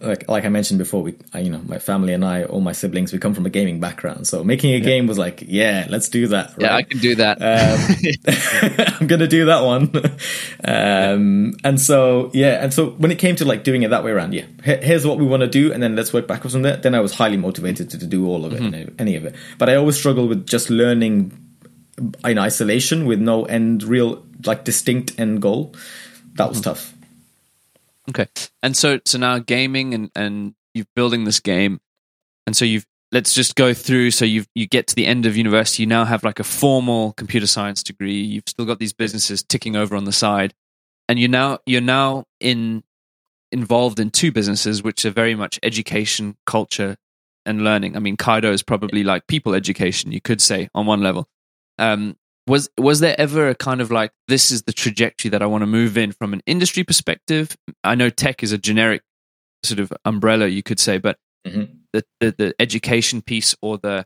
Like, like I mentioned before, we, you know, my family and I, all my siblings, we come from a gaming background. So making a yeah. game was like, yeah, let's do that. Right? Yeah, I can do that. Um, I'm going to do that one. Um, and so, yeah. And so when it came to like doing it that way around, yeah, here's what we want to do. And then let's work backwards from there. Then I was highly motivated to, to do all of it, mm-hmm. and any of it. But I always struggled with just learning in isolation with no end real, like distinct end goal. That was mm-hmm. tough. Okay. And so, so now gaming and, and you're building this game. And so you've, let's just go through. So you've, you get to the end of university, you now have like a formal computer science degree. You've still got these businesses ticking over on the side, and you're now, you're now in involved in two businesses, which are very much education, culture and learning. I mean, Kaido is probably like people education, you could say on one level. Um, Was was there ever a kind of like, this is the trajectory that I want to move in from an industry perspective? I know tech is a generic sort of umbrella, you could say, but mm-hmm. the, the the education piece or the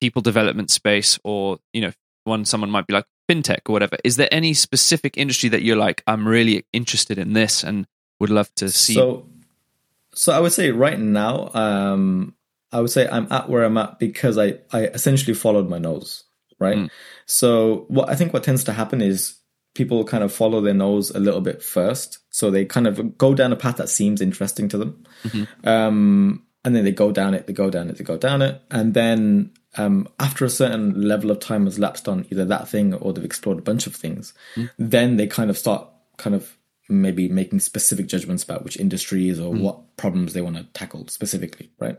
people development space, or you know, one someone might be like fintech or whatever. Is there any specific industry that you're like, I'm really interested in this and would love to see? So, so I would say right now, um, I would say I'm at where I'm at because I, I essentially followed my nose. Right. Mm. So what I think what tends to happen is people kind of follow their nose a little bit first. So they kind of go down a path that seems interesting to them. Mm-hmm. Um, and then they go down it, they go down it, they go down it. And then um, after a certain level of time has lapsed on either that thing or they've explored a bunch of things, mm-hmm. then they kind of start kind of maybe making specific judgments about which industries or mm. what problems they want to tackle specifically, right?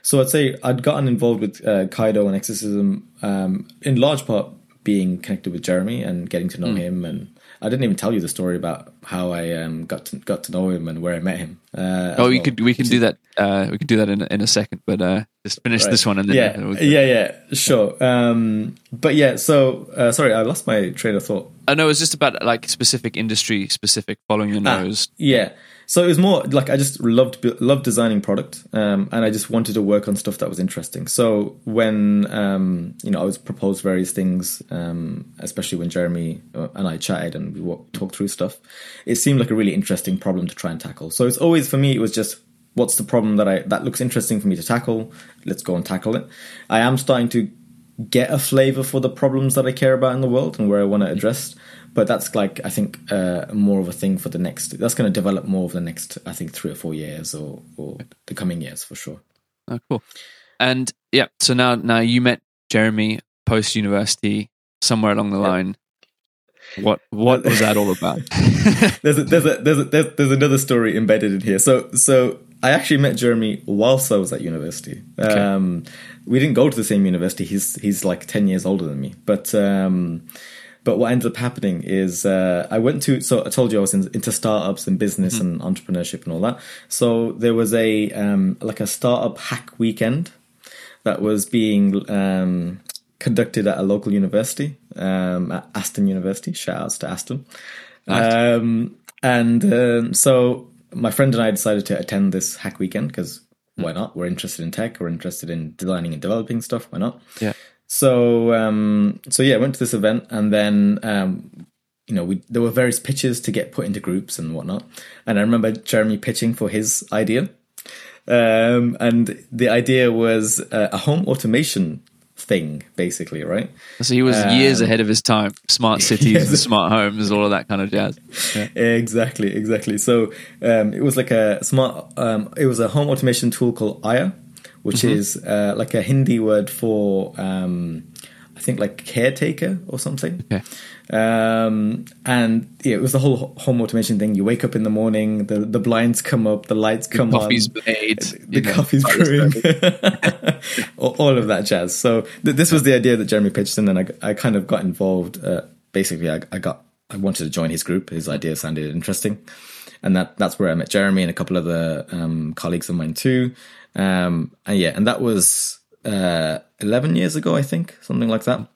So I'd say I'd gotten involved with uh, Kaido and Exercism um, in large part being connected with Jeremy and getting to know mm. him. And I didn't even tell you the story about how I um, got to got to know him and where I met him. Uh, oh, we well. could we can do that. Uh, we can do that in in a second, but uh, just finish right. this one and then yeah, we'll yeah, yeah, sure. Um, but yeah, so uh, sorry, I lost my train of thought. I know it was just about like specific industry, specific following your nose. Ah, yeah, so it was more like I just loved loved designing product, um, and I just wanted to work on stuff that was interesting. So when um, you know I was proposed various things, um, especially when Jeremy and I chatted and we walked, talked through stuff. It seemed like a really interesting problem to try and tackle. So it's always, for me, it was just, what's the problem that I that looks interesting for me to tackle? Let's go and tackle it. I am starting to get a flavor for the problems that I care about in the world and where I want to address. But that's like, I think, uh, more of a thing for the next, that's going to develop more over the next, I think, three or four years or, or the coming years for sure. Oh, cool. And yeah, so now, now you met Jeremy post-university somewhere along the yeah. line. What what was that all about? there's a, there's a, there's a, there's there's another story embedded in here. So so I actually met Jeremy whilst I was at university. Okay. Um, we didn't go to the same university. He's he's like ten years older than me. But um, but what ended up happening is uh, I went to. So I told you I was in, into startups and business mm-hmm. and entrepreneurship and all that. So there was a um, like a startup hack weekend that was being. Um, conducted at a local university, um, at Aston University. Shout outs to Aston. Nice. Um, and um, so my friend and I decided to attend this hack weekend because why not? We're interested in tech. We're interested in designing and developing stuff. Why not? Yeah. So, um, so yeah, I went to this event and then, um, you know, we, there were various pitches to get put into groups and whatnot. And I remember Jeremy pitching for his idea. Um, and the idea was uh, a home automation thing, basically, right? So he was um, years ahead of his time. Smart cities, yes. And smart homes, all of that kind of jazz. Yeah. Exactly, exactly. So um, it was like a smart, um, it was a home automation tool called Aya, which mm-hmm. is uh, like a Hindi word for, um, I think, like caretaker or something. Okay. Um, and yeah, it was the whole home automation thing. You wake up in the morning, the, the blinds come up, the lights the come on. Coffee's made, the know, coffee's brewing. All of that jazz. So th- this was the idea that Jeremy pitched in, and I, I kind of got involved. Uh, basically, I, I got I wanted to join his group. His idea sounded interesting, and that that's where I met Jeremy and a couple other um, colleagues of mine too. Um, and yeah, and that was uh, eleven years ago, I think, something like that.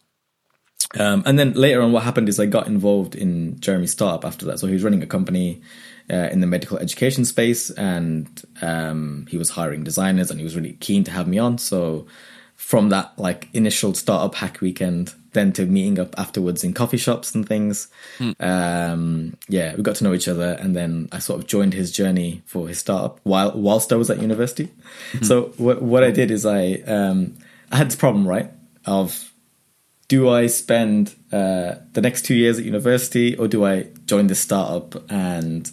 Um, and then later on, what happened is I got involved in Jeremy's startup after that. So he was running a company uh, in the medical education space, and um, he was hiring designers, and he was really keen to have me on. So from that like initial startup hack weekend, then to meeting up afterwards in coffee shops and things. Hmm. Um, yeah, we got to know each other, and then I sort of joined his journey for his startup while whilst I was at university. Mm-hmm. So what, what I did is I um, I had this problem, right, of do I spend uh, the next two years at university, or do I join this startup and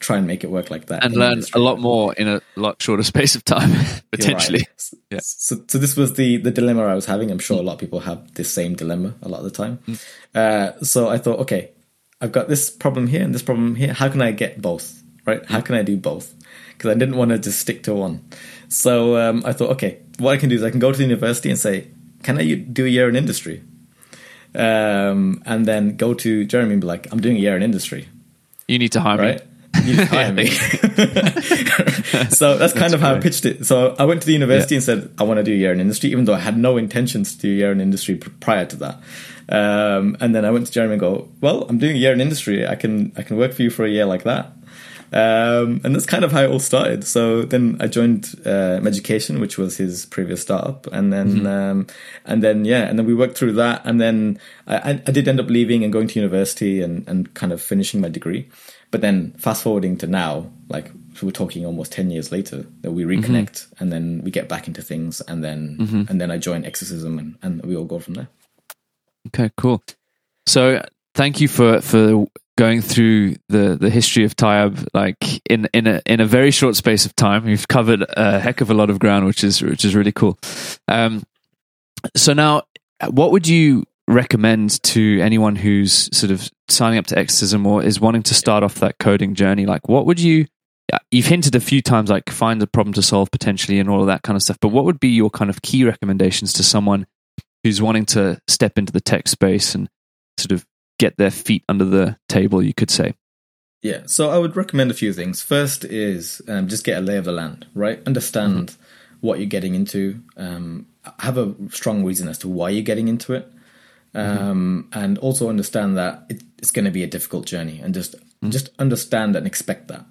try and make it work like that? And learn a lot more in a lot shorter space of time, potentially. Right. Yeah. So, so this was the, the dilemma I was having. I'm sure a lot of people have this same dilemma a lot of the time. Mm. Uh, so I thought, okay, I've got this problem here and this problem here. How can I get both, right? How can I do both? Because I didn't want to just stick to one. So um, I thought, okay, what I can do is I can go to the university and say, can I do a year in industry? Um, and then go to Jeremy and be like, I'm doing a year in industry. You need to hire right? me. You need to hire me. So that's kind that's of how great. I pitched it. So I went to the university yeah. and said, I want to do a year in industry, even though I had no intentions to do a year in industry p- prior to that. Um, and then I went to Jeremy and go, well, I'm doing a year in industry. I can, I can work for you for a year like that. Um, and that's kind of how it all started. So then I joined uh, Education, which was his previous startup, and then mm-hmm. um, and then yeah, and then we worked through that. And then I, I did end up leaving and going to university and, and kind of finishing my degree. But then fast forwarding to now, like we're talking almost ten years later, that we reconnect mm-hmm. and then we get back into things, and then mm-hmm. and then I join Exercism, and, and we all go from there. Okay, cool. So thank you for for. going through the, the history of Taiyab, like in, in a in a very short space of time. We've covered a heck of a lot of ground, which is which is really cool. Um, so now, what would you recommend to anyone who's sort of signing up to Exercism or is wanting to start off that coding journey? Like, what would you? You've hinted a few times, like find a problem to solve potentially and all of that kind of stuff. But what would be your kind of key recommendations to someone who's wanting to step into the tech space and sort of get their feet under the table, you could say? Yeah, so I would recommend a few things. First is um, just get a lay of the land, right? Understand mm-hmm. what you're getting into. Um, have a strong reason as to why you're getting into it. Um, mm-hmm. And also understand that it, it's going to be a difficult journey, and just mm-hmm. just understand and expect that.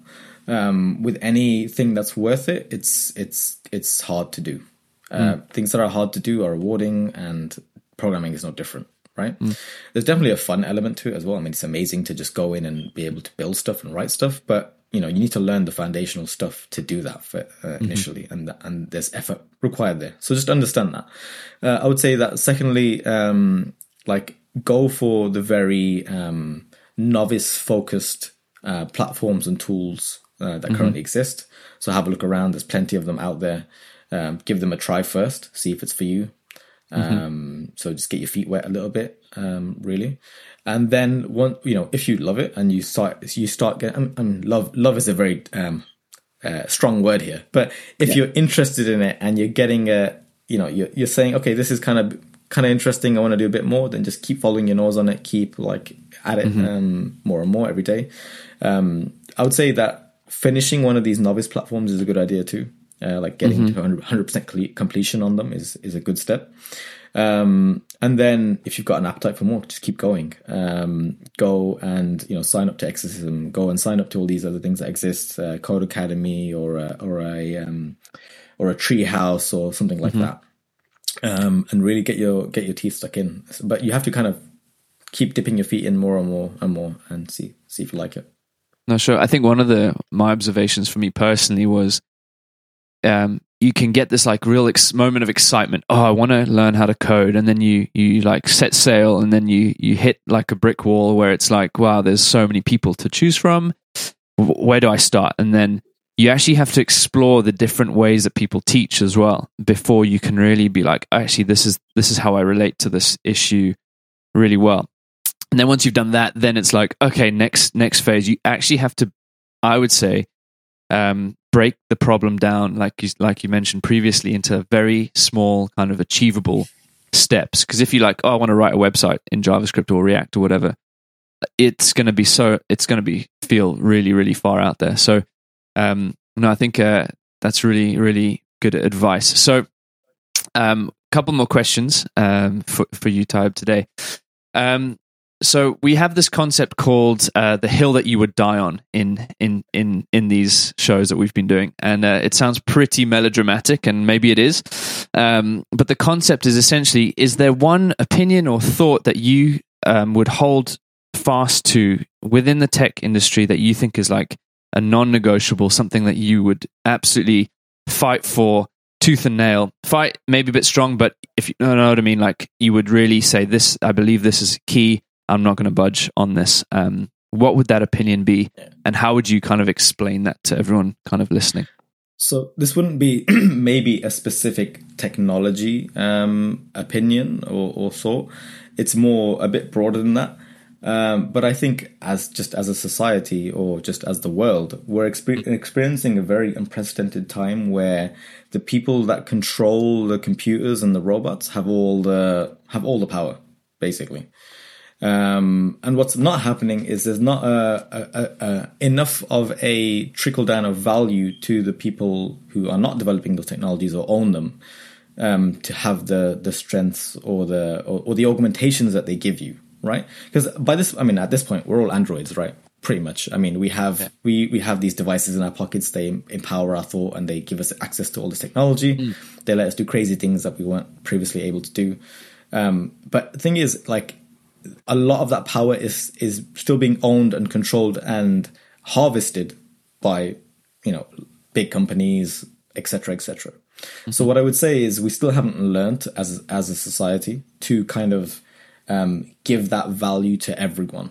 Um, with anything that's worth it, it's, it's, it's hard to do. Uh, mm. Things that are hard to do are rewarding, and programming is no different. Right. Mm. There's definitely a fun element to it as well. I mean, it's amazing to just go in and be able to build stuff and write stuff, but you know, you need to learn the foundational stuff to do that for, uh, mm-hmm. initially, and and there's effort required there. So just understand that. Uh, I would say that. Secondly, um, like go for the very um, novice focused uh, platforms and tools uh, that mm-hmm. currently exist. So have a look around. There's plenty of them out there. Um, give them a try first. See if it's for you. Mm-hmm. Um, so just get your feet wet a little bit, um, really. And then one, you know, if you love it and you start, you start getting, and, and love, love is a very, um, uh, strong word here, but if yeah. you're interested in it and you're getting a, you know, you're, you're saying, okay, this is kind of, kind of interesting. I want to do a bit more. Then just keep following your nose on it. Keep like at it, mm-hmm. um, more and more every day. Um, I would say that finishing one of these novice platforms is a good idea too. Uh, like getting mm-hmm. to one hundred percent completion on them is, is a good step. Um, and then if you've got an appetite for more, just keep going. Um, go and, you know, sign up to Exercism. Go and sign up to all these other things that exist, uh, Code Academy or a, or a um, or a Treehouse or something like mm-hmm. that. Um, and really get your get your teeth stuck in. But you have to kind of keep dipping your feet in more and more and more and see see if you like it. No, sure. I think one of the my observations for me personally was um, you can get this like real ex- moment of excitement. Oh, I want to learn how to code. And then you you like set sail and then you you hit like a brick wall where it's like, wow, there's so many people to choose from. W- where do I start? And then you actually have to explore the different ways that people teach as well before you can really be like, actually, this is this is how I relate to this issue really well. And then once you've done that, then it's like, okay, next next phase, you actually have to, I would say, um, break the problem down, like you, like you mentioned previously, into very small kind of achievable steps. Because if you like, oh, I want to write a website in JavaScript or React or whatever, it's going to be so, it's going to be feel really, really far out there. So, Um, no, I think uh, that's really, really good advice. So, a um, couple more questions um, for, for you, Taiyab, today. Um, so, we have this concept called uh, the hill that you would die on in in in in these shows that we've been doing, and uh, it sounds pretty melodramatic, and maybe it is. Um, but the concept is essentially: is there one opinion or thought that you um, would hold fast to within the tech industry that you think is like a non-negotiable, something that you would absolutely fight for tooth and nail? Fight maybe a bit strong, but if you know what I mean, like you would really say this, I believe this is key. I'm not going to budge on this. Um, what would that opinion be? And how would you kind of explain that to everyone kind of listening? So this wouldn't be maybe a specific technology um, opinion or, or thought. It's more a bit broader than that. Um, but I think as just as a society or just as the world, we're exper- experiencing a very unprecedented time where the people that control the computers and the robots have all the have all the power, basically. Um, and what's not happening is there's not a, a, a, enough of a trickle down of value to the people who are not developing those technologies or own them um, to have the the strengths or the or, or the augmentations that they give you. Right, because by this, I mean, at this point, we're all androids, right? Pretty much. I mean, we have yeah. we we have these devices in our pockets. They empower our thought and they give us access to all this technology. Mm. They let us do crazy things that we weren't previously able to do. Um, but the thing is, like, a lot of that power is is still being owned and controlled and harvested by, you know, big companies, et cetera, et cetera. Mm-hmm. So what I would say is we still haven't learnt as as a society to kind of Um, give that value to everyone.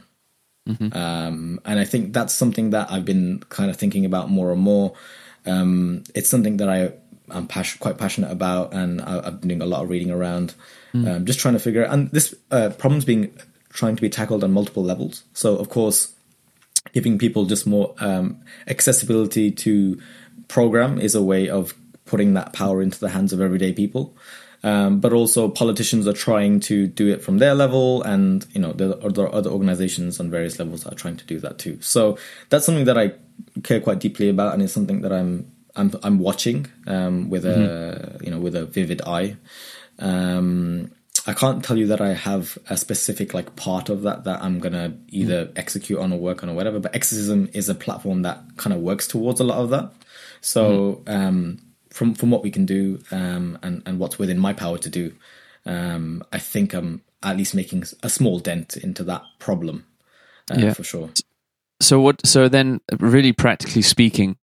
Mm-hmm. Um, and I think that's something that I've been kind of thinking about more and more. Um, it's something that I, I'm pas- quite passionate about, and I, I've been doing a lot of reading around, mm. um, just trying to figure out. And this uh, problem's being trying to be tackled on multiple levels. So, of course, giving people just more um, accessibility to program is a way of putting that power into the hands of everyday people. Um, but also politicians are trying to do it from their level, and you know there are, there are other organizations on various levels that are trying to do that too. So that's something that I care quite deeply about, and it's something that I'm I'm, I'm watching um, with mm-hmm. a you know with a vivid eye. Um, I can't tell you that I have a specific like part of that that I'm gonna either mm-hmm. execute on or work on or whatever. But Exercism is a platform that kind of works towards a lot of that. So. Mm-hmm. Um, From from what we can do um, and and what's within my power to do, um, I think I'm at least making a small dent into that problem uh, yeah. for sure. So what? So then, really practically speaking,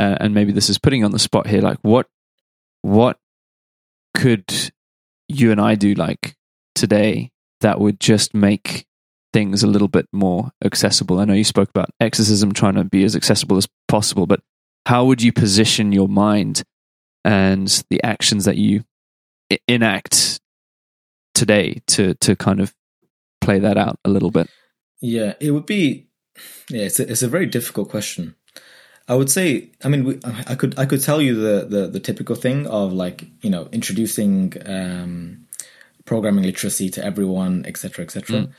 uh, and maybe this is putting you on the spot here. Like, what what could you and I do like today that would just make things a little bit more accessible? I know you spoke about Exercism trying to be as accessible as possible, but how would you position your mind and the actions that you enact today to to kind of play that out a little bit? Yeah, it would be. Yeah, it's a, it's a very difficult question. I would say. I mean, we, I could I could tell you the, the the typical thing of like you know introducing um, programming literacy to everyone, et cetera, et cetera. Mm.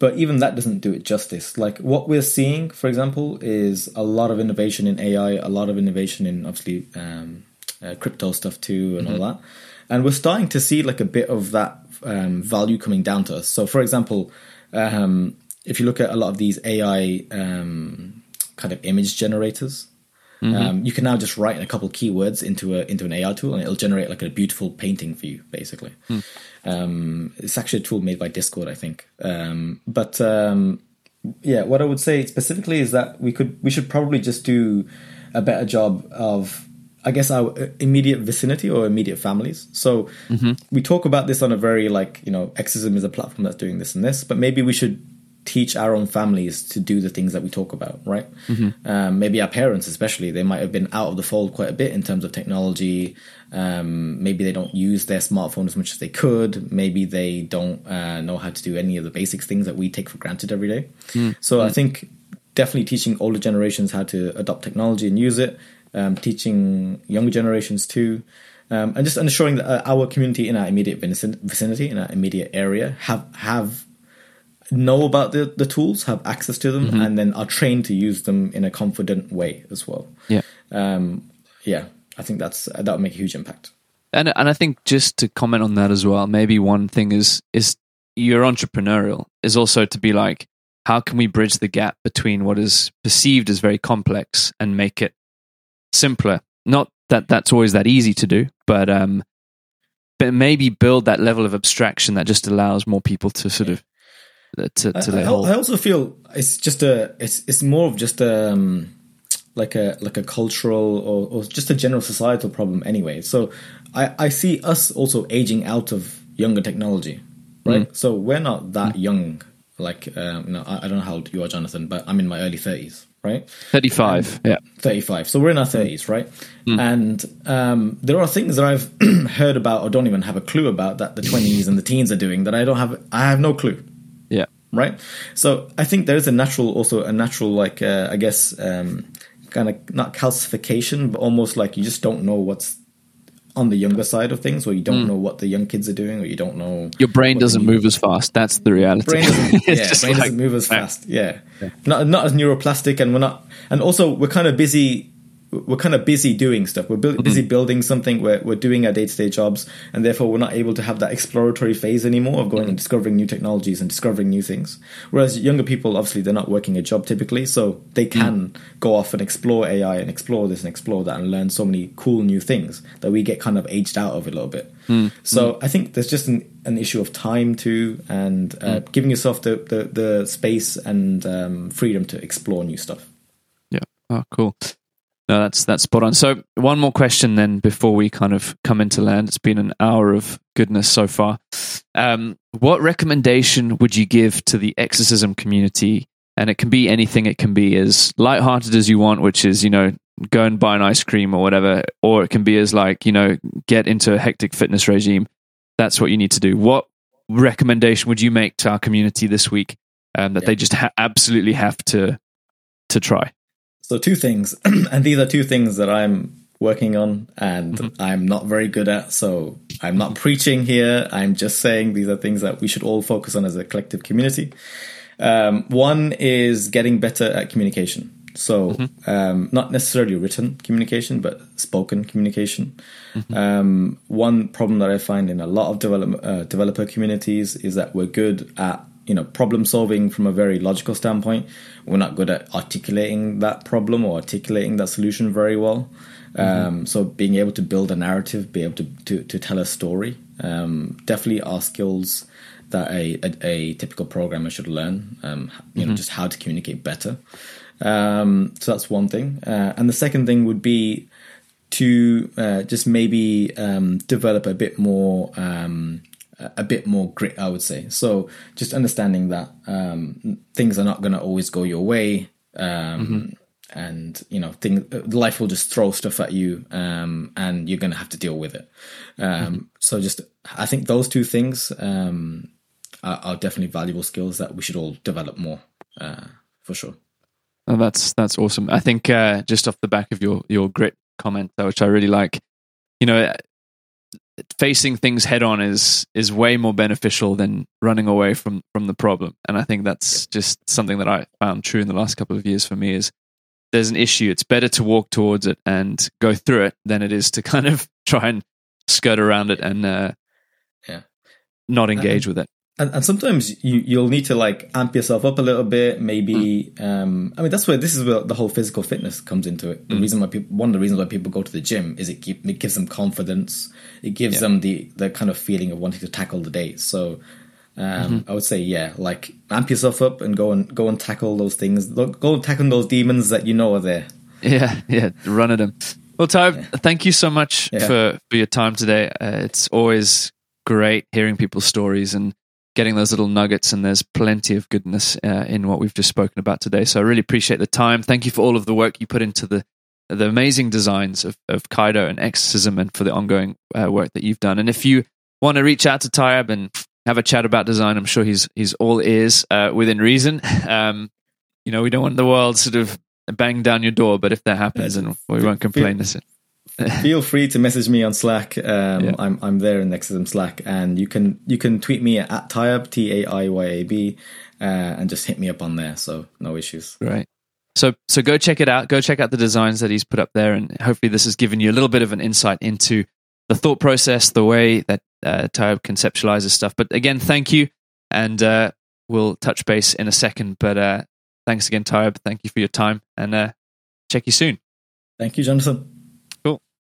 But even that doesn't do it justice. Like what we're seeing, for example, is a lot of innovation in A I, a lot of innovation in obviously. Um, Uh, crypto stuff too and mm-hmm. all that, and we're starting to see like a bit of that of um, value coming down to us. So, for example, um, if you look at a lot of these A I um, kind of image generators, mm-hmm. um, you can now just write a couple keywords into a into an A I tool, and it'll generate like a beautiful painting for you, basically. Mm. Um, it's actually a tool made by Discord, I think. Um, but um, yeah, what I would say specifically is that we could we should probably just do a better job of, I guess, our immediate vicinity or immediate families. So mm-hmm. we talk about this on a very like, you know, Exercism is a platform that's doing this and this, but maybe we should teach our own families to do the things that we talk about, right? Mm-hmm. Um, maybe our parents, especially, they might have been out of the fold quite a bit in terms of technology. Um, maybe they don't use their smartphone as much as they could. Maybe they don't uh, know how to do any of the basic things that we take for granted every day. Mm-hmm. So I think definitely teaching older generations how to adopt technology and use it, Um, teaching younger generations too, um, and just ensuring that uh, our community in our immediate vicinity, in our immediate area, have have know about the, the tools, have access to them, mm-hmm. and then are trained to use them in a confident way as well. Yeah, um, yeah. I think that's that would make a huge impact. And and I think just to comment on that as well, maybe one thing is is you're entrepreneurial is also to be like, how can we bridge the gap between what is perceived as very complex and make it simpler? Not that that's always that easy to do, but um, but maybe build that level of abstraction that just allows more people to sort of uh, to to. I, I, I also feel it's just a it's it's more of just a, um like a like a cultural or, or just a general societal problem anyway. So I I see us also aging out of younger technology, right? Mm. So we're not that mm. young. Like um, no, I, I don't know how old you are, Jonathan, but I'm in my early thirties. Right? thirty-five. Yeah. thirty-five. So we're in our thirties, right? Mm. And um, there are things that I've heard about or don't even have a clue about that the twenties and the teens are doing that I don't have, I have no clue. Yeah. Right? So I think there is a natural, also a natural, like, uh, I guess, um, kind of not calcification, but almost like you just don't know what's on the younger side of things, or you don't mm. know what the young kids are doing, or you don't know. Your brain doesn't move as fast. That's the reality. Brain doesn't, yeah, brain like, doesn't move as fast. Yeah. yeah, not not as neuroplastic, and we're not. And also, we're kind of busy. We're kind of busy doing stuff. We're bu- mm-hmm. busy building something. We're we're doing our day-to-day jobs, and therefore we're not able to have that exploratory phase anymore of going mm-hmm. and discovering new technologies and discovering new things. Whereas younger people, obviously, they're not working a job typically, so they can mm-hmm. go off and explore A I and explore this and explore that and learn so many cool new things that we get kind of aged out of a little bit. Mm-hmm. So I think there's just an, an issue of time too, and uh, mm-hmm. giving yourself the, the, the space and um, freedom to explore new stuff. Yeah. Oh, cool. No, that's that's spot on. So one more question then before we kind of come into land. It's been an hour of goodness so far. Um, what recommendation would you give to the Exercism community? And it can be anything. It can be as lighthearted as you want, which is, you know, go and buy an ice cream or whatever. Or it can be as like, you know, get into a hectic fitness regime. That's what you need to do. What recommendation would you make to our community this week um, that yeah. they just ha- absolutely have to to try? So two things, and these are two things that I'm working on and mm-hmm. I'm not very good at. So I'm not preaching here. I'm just saying these are things that we should all focus on as a collective community. Um, one is getting better at communication. So mm-hmm. um, not necessarily written communication, but spoken communication. Mm-hmm. Um, one problem that I find in a lot of develop- uh, developer communities is that we're good at, you know, problem solving from a very logical standpoint. We're not good at articulating that problem or articulating that solution very well. Um, mm-hmm. So being able to build a narrative, be able to, to, to tell a story, um, definitely are skills that a, a, a typical programmer should learn, um, you mm-hmm. know, just how to communicate better. Um, so that's one thing. Uh, and the second thing would be to uh, just maybe um, develop a bit more... Um, a bit more grit, I would say. So just understanding that um, things are not going to always go your way, um, mm-hmm. and you know, things, life will just throw stuff at you, um, and you're going to have to deal with it. Um, mm-hmm. So just, I think those two things um, are, are definitely valuable skills that we should all develop more uh, for sure. Oh, that's that's awesome. I think uh, just off the back of your your grit comment, which I really like, you know. Facing things head on is is way more beneficial than running away from, from the problem. And I think that's just something that I found true in the last couple of years for me is there's an issue. It's better to walk towards it and go through it than it is to kind of try and skirt around it. And uh, yeah, not engage and, with it. And, and sometimes you, you'll need to like amp yourself up a little bit. Maybe mm. um, I mean that's where this is where the whole physical fitness comes into it. The mm. reason why people, one of the reasons why people go to the gym is it, keep, it gives them confidence. It gives yeah. them the the kind of feeling of wanting to tackle the day. So. Um, mm-hmm. I would say, yeah, like amp yourself up and go and go and tackle those things. Go and tackle those demons that you know are there. Yeah, yeah, run at them. Well, Taiyab, yeah. thank you so much yeah. for, for your time today. Uh, it's always great hearing people's stories and getting those little nuggets, and there's plenty of goodness uh, in what we've just spoken about today. So I really appreciate the time. Thank you for all of the work you put into the the amazing designs of, of Kaido and Exercism, and for the ongoing uh, work that you've done. And if you want to reach out to Taiyab and have a chat about design, I'm sure he's he's all ears, uh, within reason. Um, you know, we don't want the world sort of bang down your door, but if that happens, then we won't complain. Feel, feel free to message me on Slack. Um, yeah. I'm I'm there in Exercism Slack, and you can you can tweet me at, at Taiyab, T A I Y A B, uh, and just hit me up on there. So no issues. Right. So so go check it out. Go check out the designs that he's put up there, and hopefully this has given you a little bit of an insight into the thought process, the way that uh, Taiyab conceptualizes stuff. But again, thank you, and uh, we'll touch base in a second. But uh, thanks again, Taiyab. Thank you for your time, and uh, check you soon. Thank you, Jonathan.